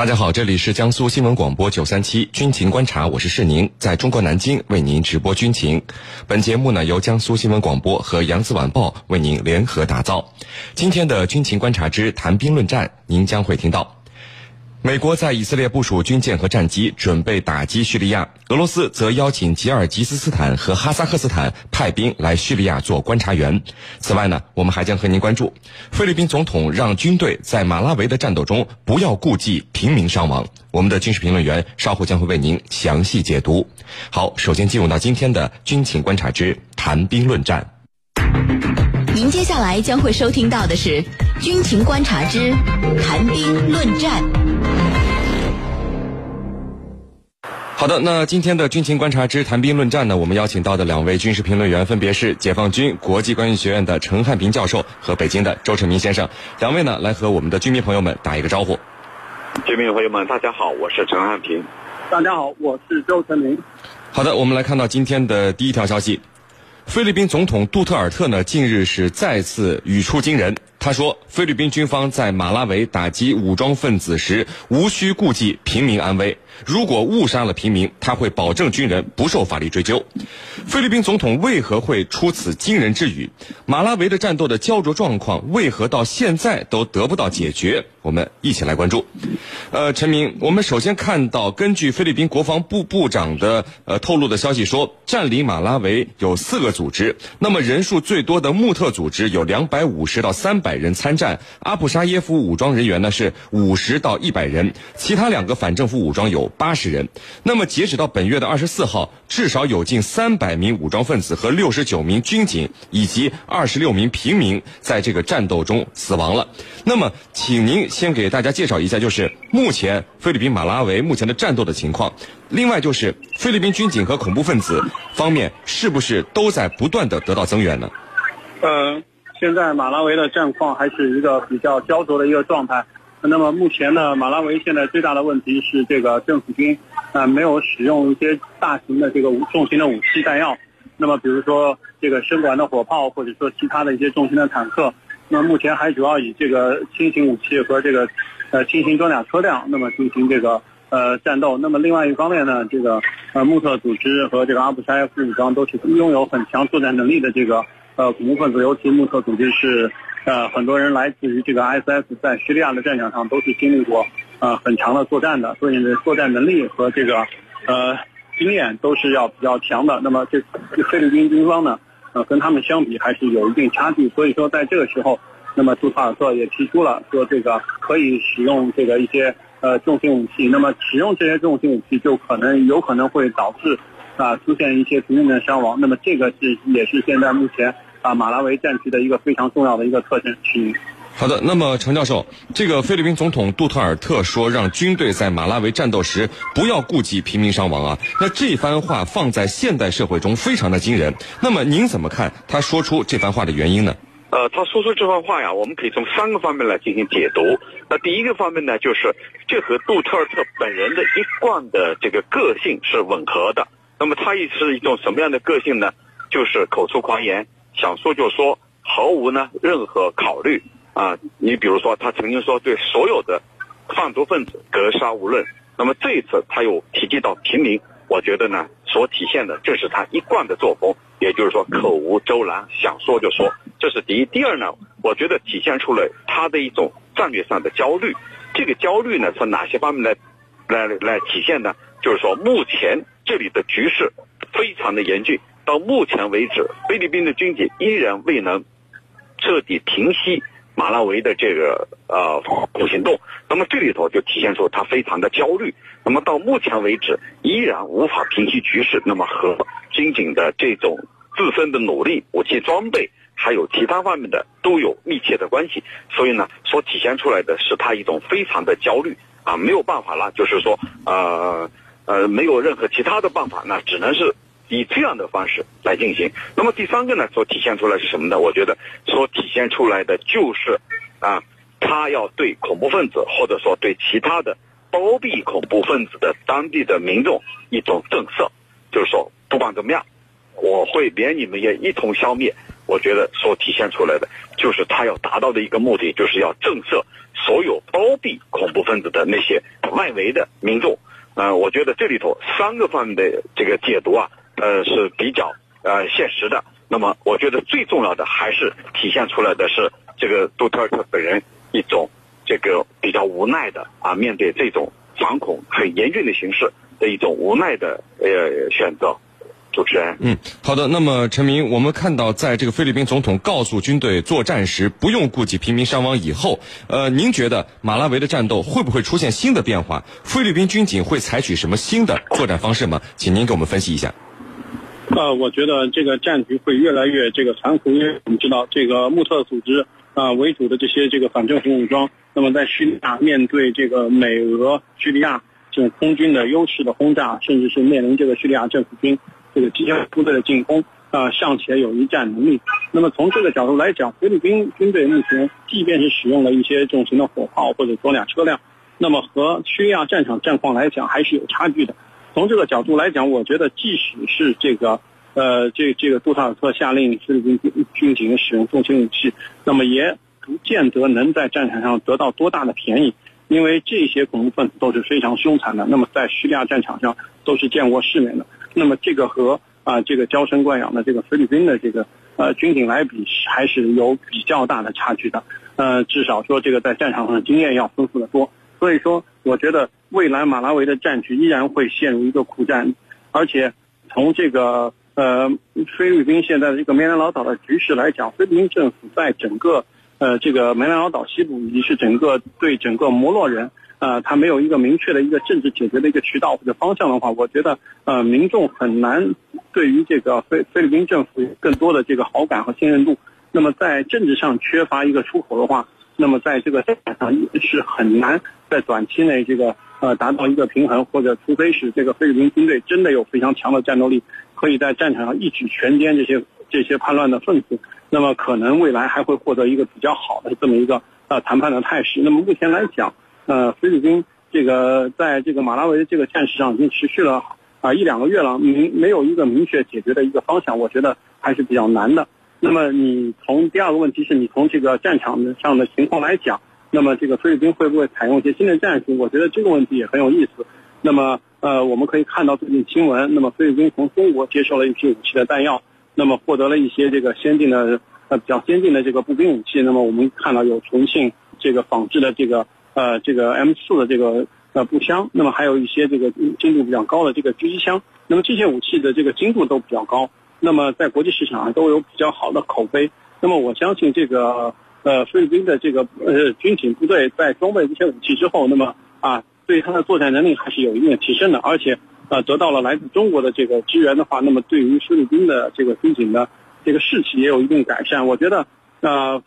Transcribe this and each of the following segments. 大家好，这里是江苏新闻广播937军情观察，我是世宁，在中国南京为您直播军情。本节目呢由江苏新闻广播和扬子晚报为您联合打造。今天的军情观察之谈兵论战，您将会听到：美国在以色列部署军舰和战机，准备打击叙利亚；俄罗斯则邀请吉尔吉斯斯坦和哈萨克斯坦派兵来叙利亚做观察员。此外呢，我们还将和您关注：菲律宾总统让军队在马拉维的战斗中不要顾忌平民伤亡。我们的军事评论员稍后将会为您详细解读。好，首先进入到今天的军情观察之谈兵论战。您接下来将会收听到的是军情观察之谈兵论战。好的，那今天的军情观察之谈兵论战呢，我们邀请到的两位军事评论员分别是解放军国际关系学院的陈汉平教授和北京的周成民先生。两位呢，来和我们的军迷朋友们打一个招呼。军迷朋友们，大家好，我是陈汉平。大家好，我是周成民。好的，我们来看到今天的第一条消息。菲律宾总统杜特尔特呢，近日是再次语出惊人。他说，菲律宾军方在马拉维打击武装分子时，无需顾忌平民安危。如果误杀了平民，他会保证军人不受法律追究。菲律宾总统为何会出此惊人之语？马拉维的战斗的焦灼状况为何到现在都得不到解决？我们一起来关注。陈明，我们首先看到，根据菲律宾国防部部长的透露的消息说，占领马拉维有4个组织，那么人数最多的穆特组织有250到300人参战，阿布沙耶夫武装人员呢是50到100人，其他2个反政府武装有80人。那么截止到本月的24号，至少有近300名武装分子和69名军警以及26名平民在这个战斗中死亡了。那么请您先给大家介绍一下，就是目前菲律宾马拉维目前的战斗的情况，另外就是菲律宾军警和恐怖分子方面是不是都在不断的得到增援呢？现在马拉维的战况还是一个比较焦灼的一个状态。那么目前呢，马拉维现在最大的问题是这个政府军没有使用一些大型的这个重型的武器弹药，那么比如说这个深管的火炮，或者说其他的一些重型的坦克。那么目前还主要以这个轻型武器和这个轻型装甲车辆，那么进行这个战斗。那么另外一方面呢，这个穆特组织和这个阿布沙耶夫武装都是拥有很强作战能力的这个恐怖分子，尤其穆特组织是很多人来自于这个 ISIS 在叙利亚的战场上都是经历过很强的作战的，所以作战能力和这个经验都是要比较强的。那么这菲律宾军方呢，跟他们相比还是有一定差距。所以说在这个时候，那么杜特尔特也提出了说，这个可以使用这个一些重型武器。那么使用这些重型武器就有可能会导致出现一些平民的伤亡。那么这个也是现在目前马拉维战区的一个非常重要的一个特征之一。好的，那么程教授，这个菲律宾总统杜特尔特说让军队在马拉维战斗时不要顾及平民伤亡啊，那这番话放在现代社会中非常的惊人。那么您怎么看他说出这番话的原因呢？他说出这番话呀，我们可以从3个方面来进行解读。那第一个方面呢，就是这和杜特尔特本人的一贯的这个个性是吻合的。那么他也是一种什么样的个性呢？就是口出狂言，想说就说，毫无呢任何考虑啊！你比如说，他曾经说对所有的贩毒分子格杀勿论，那么这一次他又提及到平民，我觉得呢，所体现的正是他一贯的作风，也就是说口无遮拦，想说就说，这是第一。第二呢，我觉得体现出了他的一种战略上的焦虑。这个焦虑呢，从哪些方面来体现呢？就是说，目前这里的局势非常的严峻。到目前为止，菲律宾的军警依然未能彻底平息马拉维的这个行动，那么这里头就体现出他非常的焦虑。那么到目前为止，依然无法平息局势，那么和军警的这种自身的努力、武器装备，还有其他方面的都有密切的关系。所以呢，所体现出来的是他一种非常的焦虑啊，没有办法了，就是说没有任何其他的办法，那只能是以这样的方式来进行。那么第三个呢，所体现出来是什么呢？我觉得所体现出来的就是他要对恐怖分子，或者说对其他的包庇恐怖分子的当地的民众一种震慑，就是说不管怎么样，我会连你们也一同消灭。我觉得所体现出来的就是他要达到的一个目的，就是要震慑所有包庇恐怖分子的那些外围的民众。我觉得这里头三个方面的这个解读啊，是比较现实的。那么我觉得最重要的还是体现出来的是这个杜特尔特本人一种这个比较无奈的啊，面对这种反恐很严峻的形势的一种无奈的选择。主持人，好的。那么陈明，我们看到在这个菲律宾总统告诉军队作战时不用顾及平民伤亡以后，您觉得马拉维的战斗会不会出现新的变化？菲律宾军警会采取什么新的作战方式吗？请您给我们分析一下。我觉得这个战局会越来越这个残酷，因为我们知道这个穆特组织为主的这些这个反政府武装，那么在叙利亚面对这个美俄叙利亚这种空军的优势的轰炸，甚至是面临这个叙利亚政府军这个机枪部队的进攻，尚且有一战能力。那么从这个角度来讲，菲律宾军队目前即便是使用了一些重型的火炮或者装甲车辆，那么和叙利亚战场战况来讲还是有差距的。从这个角度来讲，我觉得即使是这个这个杜特尔特下令菲律宾军警使用重型武器，那么也不见得能在战场上得到多大的便宜，因为这些恐怖分子都是非常凶残的，那么在叙利亚战场上都是见过世面的。那么这个和这个娇生惯养的这个菲律宾的这个军警来比，还是有比较大的差距的。至少说这个在战场上经验要丰富得多。所以说，我觉得未来马拉维的战局依然会陷入一个苦战，而且从这个菲律宾现在的这个梅兰劳岛的局势来讲，菲律宾政府在整个这个梅兰劳岛西部以及是整个对整个摩洛人。他没有一个明确的一个政治解决的一个渠道或者方向的话，我觉得民众很难对于这个菲律宾政府有更多的这个好感和信任度。那么在政治上缺乏一个出口的话，那么在这个战场上是很难在短期内这个达到一个平衡，或者除非是这个菲律宾军队真的有非常强的战斗力，可以在战场上一举全歼这些叛乱的分子，那么可能未来还会获得一个比较好的这么一个谈判的态势。那么目前来讲，菲律宾这个在这个马拉维这个战事上已经持续了一两个月了，没有一个明确解决的一个方向，我觉得还是比较难的。那么你从第二个问题是你从这个战场上的情况来讲，那么这个菲律宾会不会采用一些新的战术？我觉得这个问题也很有意思。那么我们可以看到最近新闻，那么菲律宾从中国接受了一批武器的弹药，那么获得了一些这个先进的比较先进的这个步兵武器。那么我们看到有纯性这个仿制的这个M4 的这个步枪，那么还有一些这个精度比较高的这个狙击枪，那么这些武器的这个精度都比较高，那么在国际市场上都有比较好的口碑。那么我相信这个菲律宾的这个军警部队在装备这些武器之后，那么对它的作战能力还是有一定的提升的，而且得到了来自中国的这个支援的话，那么对于菲律宾的这个军警的这个士气也有一定改善。我觉得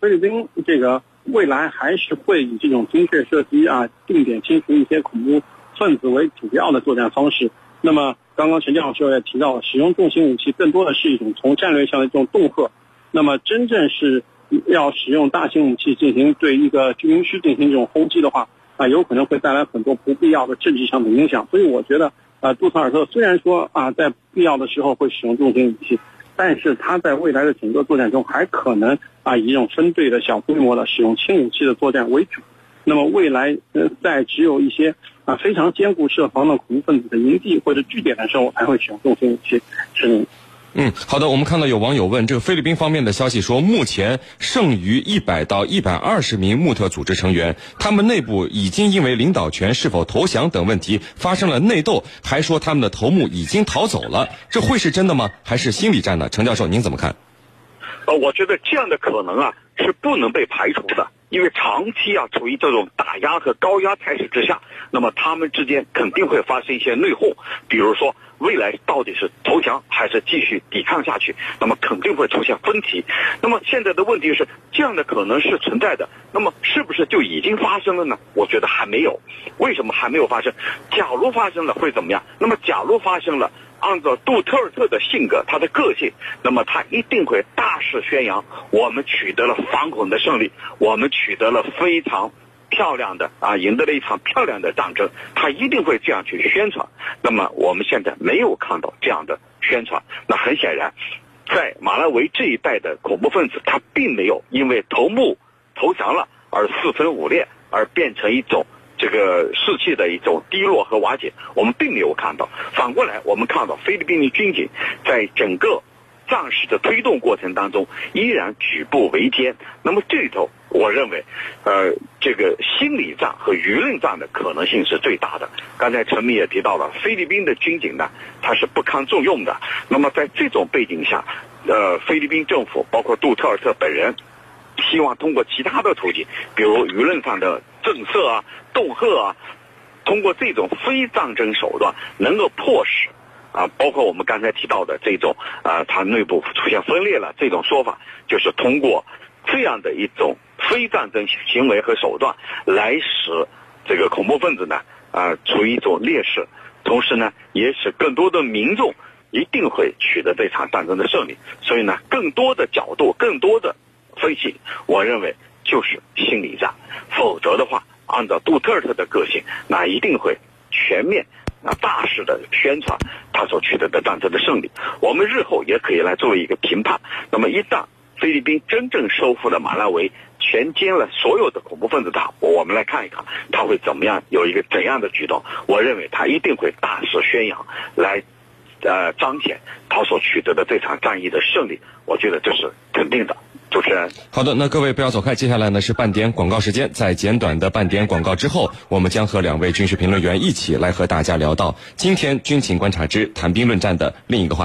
菲律宾这个未来还是会以这种精确射击定点清除一些恐怖分子为主要的作战方式。那么刚刚陈教授也提到了，使用重型武器更多的是一种从战略上的这种恫吓，那么真正是要使用大型武器进行对一个居民区进行这种轰击的话，有可能会带来很多不必要的政治上的影响。所以我觉得杜特尔特虽然说在必要的时候会使用重型武器，但是他在未来的整个作战中还可能以这种分队的小规模的使用轻武器的作战为主。那么未来在只有一些非常坚固设防的恐怖分子的营地或者据点的时候，才会使用重型武器。好的。我们看到有网友问，这个菲律宾方面的消息说，目前剩余100到120名穆特组织成员，他们内部已经因为领导权是否投降等问题发生了内斗，还说他们的头目已经逃走了，这会是真的吗？还是心理战呢？程教授，您怎么看？我觉得这样的可能是不能被排除的，因为长期处于这种打压和高压态势之下，那么他们之间肯定会发生一些内讧，比如说未来到底是投降还是继续抵抗下去，那么肯定会出现分歧。那么现在的问题是，这样的可能是存在的，那么是不是就已经发生了呢？我觉得还没有。为什么还没有发生？假如发生了会怎么样？那么假如发生了，按照杜特尔特的性格，他的个性，那么他一定会大肆宣扬，我们取得了反恐的胜利，我们取得了非常漂亮的赢得了一场漂亮的战争，他一定会这样去宣传。那么我们现在没有看到这样的宣传，那很显然在马拉维这一带的恐怖分子，他并没有因为头目投降了而四分五裂，而变成一种这个士气的一种低落和瓦解，我们并没有看到。反过来，我们看到菲律宾的军警在整个仗势的推动过程当中，依然举步维艰。那么这里头，我认为，这个心理战和舆论战的可能性是最大的。刚才陈明也提到了，菲律宾的军警呢，它是不堪重用的。那么在这种背景下，菲律宾政府包括杜特尔特本人，希望通过其他的途径，比如舆论上的震慑啊、恫吓啊，通过这种非战争手段，能够迫使。啊，包括我们刚才提到的这种它内部出现分裂了这种说法，就是通过这样的一种非战争行为和手段来使这个恐怖分子呢处于一种劣势，同时呢也使更多的民众一定会取得这场战争的胜利。所以呢，更多的角度、更多的分析，我认为就是心理战，否则的话，按照杜特尔特的个性，那一定会全面大肆的宣传他所取得的战争的胜利。我们日后也可以来作为一个评判。那么一旦菲律宾真正收复了马拉维，全歼了所有的恐怖分子党，我们来看一看他会怎么样，有一个怎样的举动。我认为他一定会大肆宣扬，来彰显他所取得的这场战役的胜利，我觉得这是肯定的。主持人，好的，那各位不要走开，接下来呢是半点广告时间，在简短的半点广告之后，我们将和两位军事评论员一起来和大家聊到今天军情观察之谈兵论战的另一个话题。